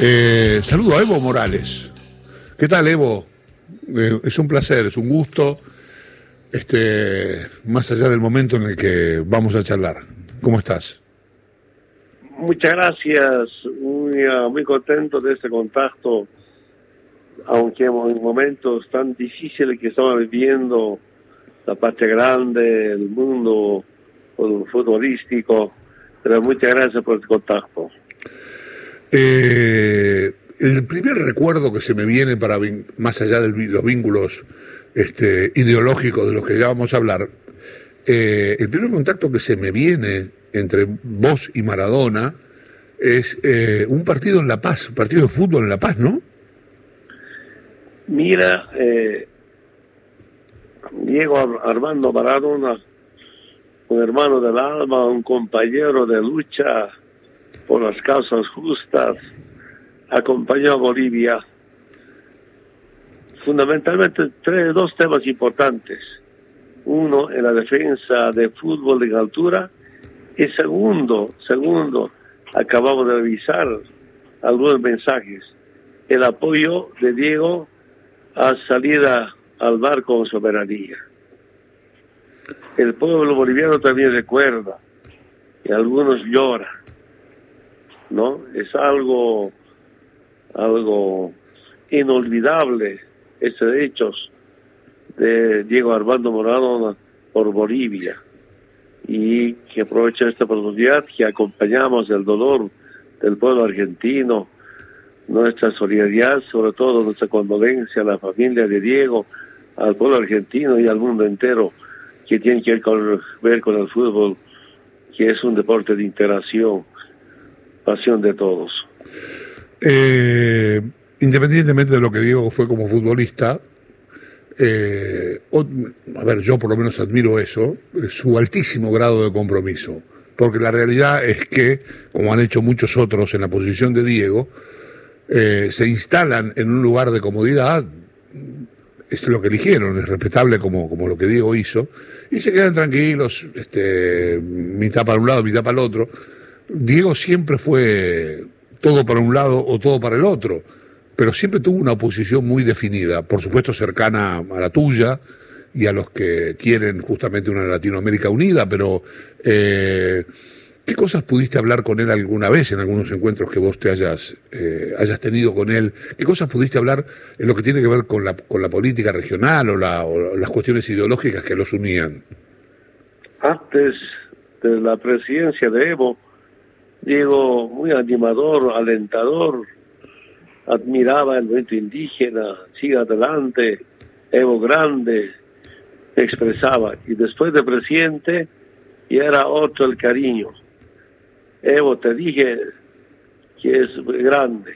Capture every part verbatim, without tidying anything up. Eh, saludo a Evo Morales. ¿Qué tal, Evo? Eh, es un placer, es un gusto, este, más allá del momento en el que vamos a charlar. ¿Cómo estás? Muchas gracias, muy, muy contento de este contacto, aunque en momentos tan difíciles que estamos viviendo, la parte grande del mundo futbolístico, pero muchas gracias por el contacto. Eh, el primer recuerdo que se me viene, para más allá de los vínculos este, ideológicos de los que ya vamos a hablar, eh, el primer contacto que se me viene entre vos y Maradona es eh, un partido en La Paz, un partido de fútbol en La Paz, ¿no? Mira, eh, Diego Armando Maradona, un hermano del alma, un compañero de lucha por las causas justas, acompañó a Bolivia fundamentalmente tres, dos temas importantes. Uno, en la defensa de fútbol en altura, y segundo, segundo, acabamos de revisar algunos mensajes, el apoyo de Diego a salir a, al mar con soberanía. El pueblo boliviano también recuerda, y algunos lloran, ¿no? Es algo, algo inolvidable, estos hechos de Diego Armando Maradona por Bolivia, y que aprovecha esta oportunidad que acompañamos el dolor del pueblo argentino, nuestra solidaridad, sobre todo nuestra condolencia a la familia de Diego, al pueblo argentino y al mundo entero, que tiene que ver con, ver con el fútbol, que es un deporte de integración, pasión de todos. Eh, independientemente de lo que Diego fue como futbolista, eh, o, a ver, yo por lo menos admiro eso, su altísimo grado de compromiso, porque la realidad es que, como han hecho muchos otros en la posición de Diego, Eh, se instalan en un lugar de comodidad, es lo que eligieron, es respetable como, como lo que Diego hizo, y se quedan tranquilos, este, mitad para un lado, mitad para el otro. Diego siempre fue todo para un lado o todo para el otro, pero siempre tuvo una posición muy definida, por supuesto cercana a la tuya y a los que quieren justamente una Latinoamérica unida, pero eh, ¿qué cosas pudiste hablar con él alguna vez en algunos encuentros que vos te hayas eh, hayas tenido con él? ¿Qué cosas pudiste hablar en lo que tiene que ver con la con la política regional o, la, o las cuestiones ideológicas que los unían? Antes de la presidencia de Evo, Diego, muy animador, alentador, admiraba el movimiento indígena, sigue adelante, Evo grande, expresaba. Y después de presidente, y era otro el cariño. Evo, te dije que es grande,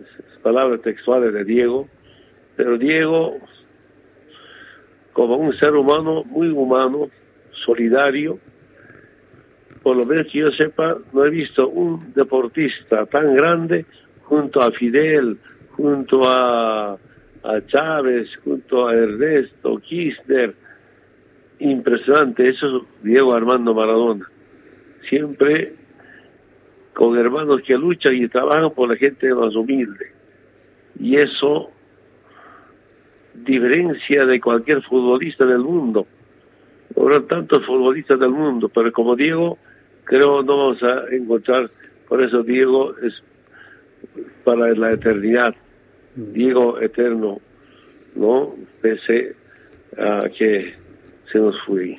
es palabras textuales de Diego, pero Diego, como un ser humano, muy humano, solidario, por lo menos que yo sepa, no he visto un deportista tan grande junto a Fidel, junto a, a Chávez, junto a Ernesto Kirchner. Impresionante, eso es Diego Armando Maradona. Siempre con hermanos que luchan y trabajan por la gente más humilde. Y eso diferencia de cualquier futbolista del mundo. Habrá tantos futbolistas del mundo, pero como Diego, creo no vamos a encontrar. Por eso Diego es para la eternidad. Diego eterno, ¿no? Pese a que se nos fue.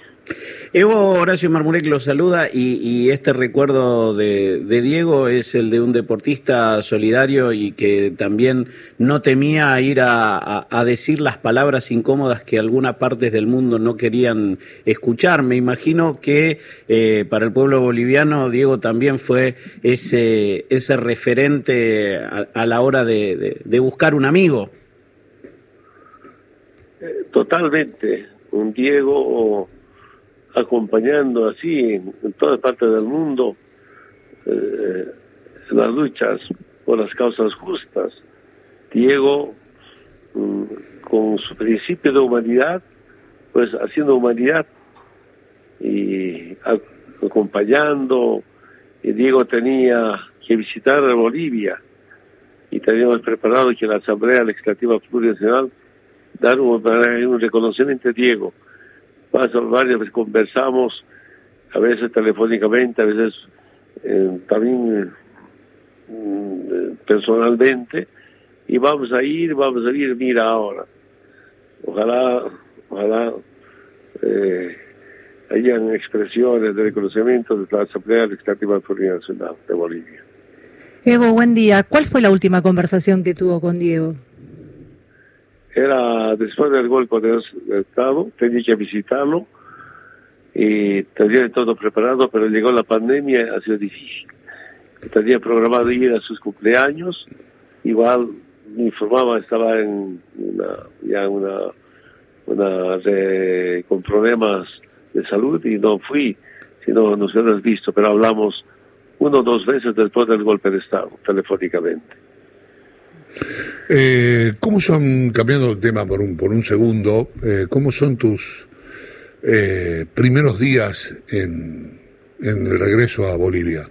Evo, Horacio Marmurek lo saluda, y, y este recuerdo de, de Diego es el de un deportista solidario y que también no temía ir a, a, a decir las palabras incómodas que algunas partes del mundo no querían escuchar. Me imagino que eh, para el pueblo boliviano Diego también fue ese, ese referente a, a la hora de, de, de buscar un amigo. Totalmente, un Diego acompañando así en, en todas partes del mundo eh, las luchas por las causas justas. Diego, mm, con su principio de humanidad, pues haciendo humanidad y a, acompañando. Y Diego tenía que visitar Bolivia, y teníamos preparado que la Asamblea Legislativa Plurinacional dar un, un reconocimiento a Diego. Varias veces conversamos, a veces telefónicamente, a veces eh, también eh, personalmente, y vamos a ir, vamos a ir, mira ahora. Ojalá, ojalá eh, hayan expresiones de reconocimiento de la Asamblea Legislativa Plurinacional de Bolivia. Evo, buen día. ¿Cuál fue la última conversación que tuvo con Diego? Era después del golpe de Estado, tenía que visitarlo y tenía todo preparado, pero llegó la pandemia, ha sido difícil. Tenía programado ir a sus cumpleaños, igual me informaba, estaba en una, ya una, una de, con problemas de salud y no fui, sino nos hemos visto, pero hablamos uno o dos veces después del golpe de Estado, telefónicamente. Eh, ¿Cómo son, cambiando de tema por un, por un segundo, eh, cómo son tus eh, primeros días en, en el regreso a Bolivia?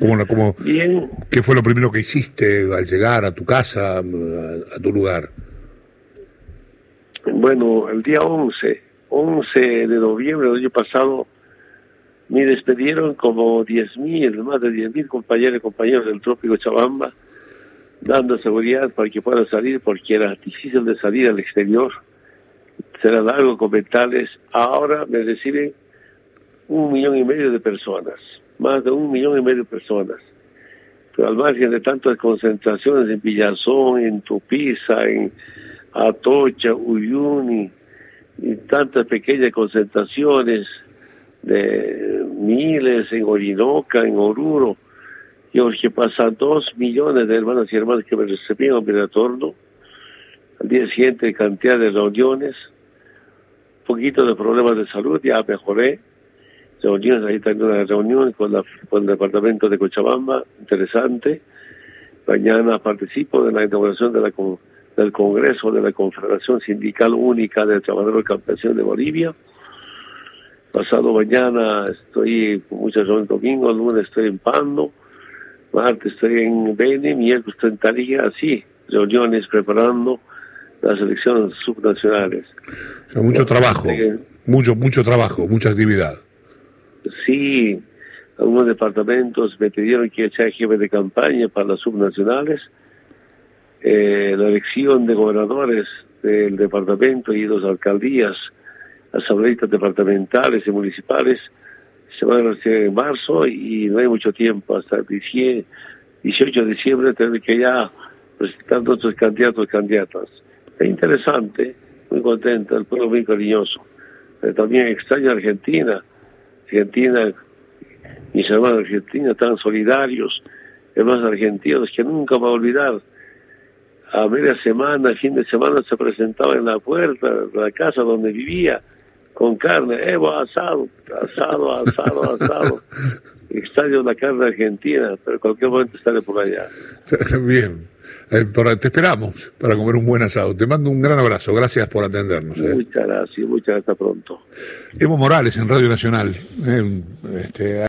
¿Cómo, cómo, Bien. ¿Qué fue lo primero que hiciste al llegar a tu casa, a, a tu lugar? Bueno, el día once de noviembre del año pasado me despidieron como diez mil, más de diez mil compañeros y compañeros del Trópico Chabamba, dando seguridad para que puedan salir, porque era difícil de salir al exterior. Será largo comentarles. Ahora me reciben un millón y medio de personas, más de un millón y medio de personas. Pero al margen de tantas concentraciones en Villazón, en Tupiza, en Atocha, Uyuni, y tantas pequeñas concentraciones de miles en Orinoca, en Oruro, y porque pasan dos millones de hermanas y hermanos que me recibieron en mi retorno. Al día siguiente, cantidad de reuniones, un poquito de problemas de salud, ya mejoré. Reuniones, ahí tengo una reunión con, la, con el departamento de Cochabamba, interesante. Mañana participo de la inauguración de la, del Congreso de la Confederación Sindical Única de Trabajadores Campesinos de Bolivia. Pasado mañana estoy con muchas reuniones, domingo, lunes estoy en Pando, martes estoy en Beni, miércoles estoy en Tarija, así, reuniones preparando las elecciones subnacionales. O sea, mucho trabajo, eh, mucho, mucho trabajo, mucha actividad. Sí, algunos departamentos me pidieron que echara jefe de campaña para las subnacionales. Eh, la elección de gobernadores del departamento y dos alcaldías, asambleístas departamentales y municipales, se van a hacer en marzo y no hay mucho tiempo, hasta el dieciocho de diciembre tener que ya presentar nuestros candidatos y candidatas. Es interesante, muy contento, el pueblo muy cariñoso. Pero también extraño a Argentina, Argentina, mis hermanos argentinos tan solidarios, hermanos argentinos que nunca va a olvidar. A media semana, fin de semana, se presentaba en la puerta de la casa donde vivía, con carne, Evo, asado, asado, asado, asado. Extraño la carne argentina, pero en cualquier momento estaré por allá. Bien, eh, para, te esperamos para comer un buen asado. Te mando un gran abrazo, gracias por atendernos. ¿eh? Muchas gracias, muchas gracias, hasta pronto. Evo Morales en Radio Nacional. Eh, este,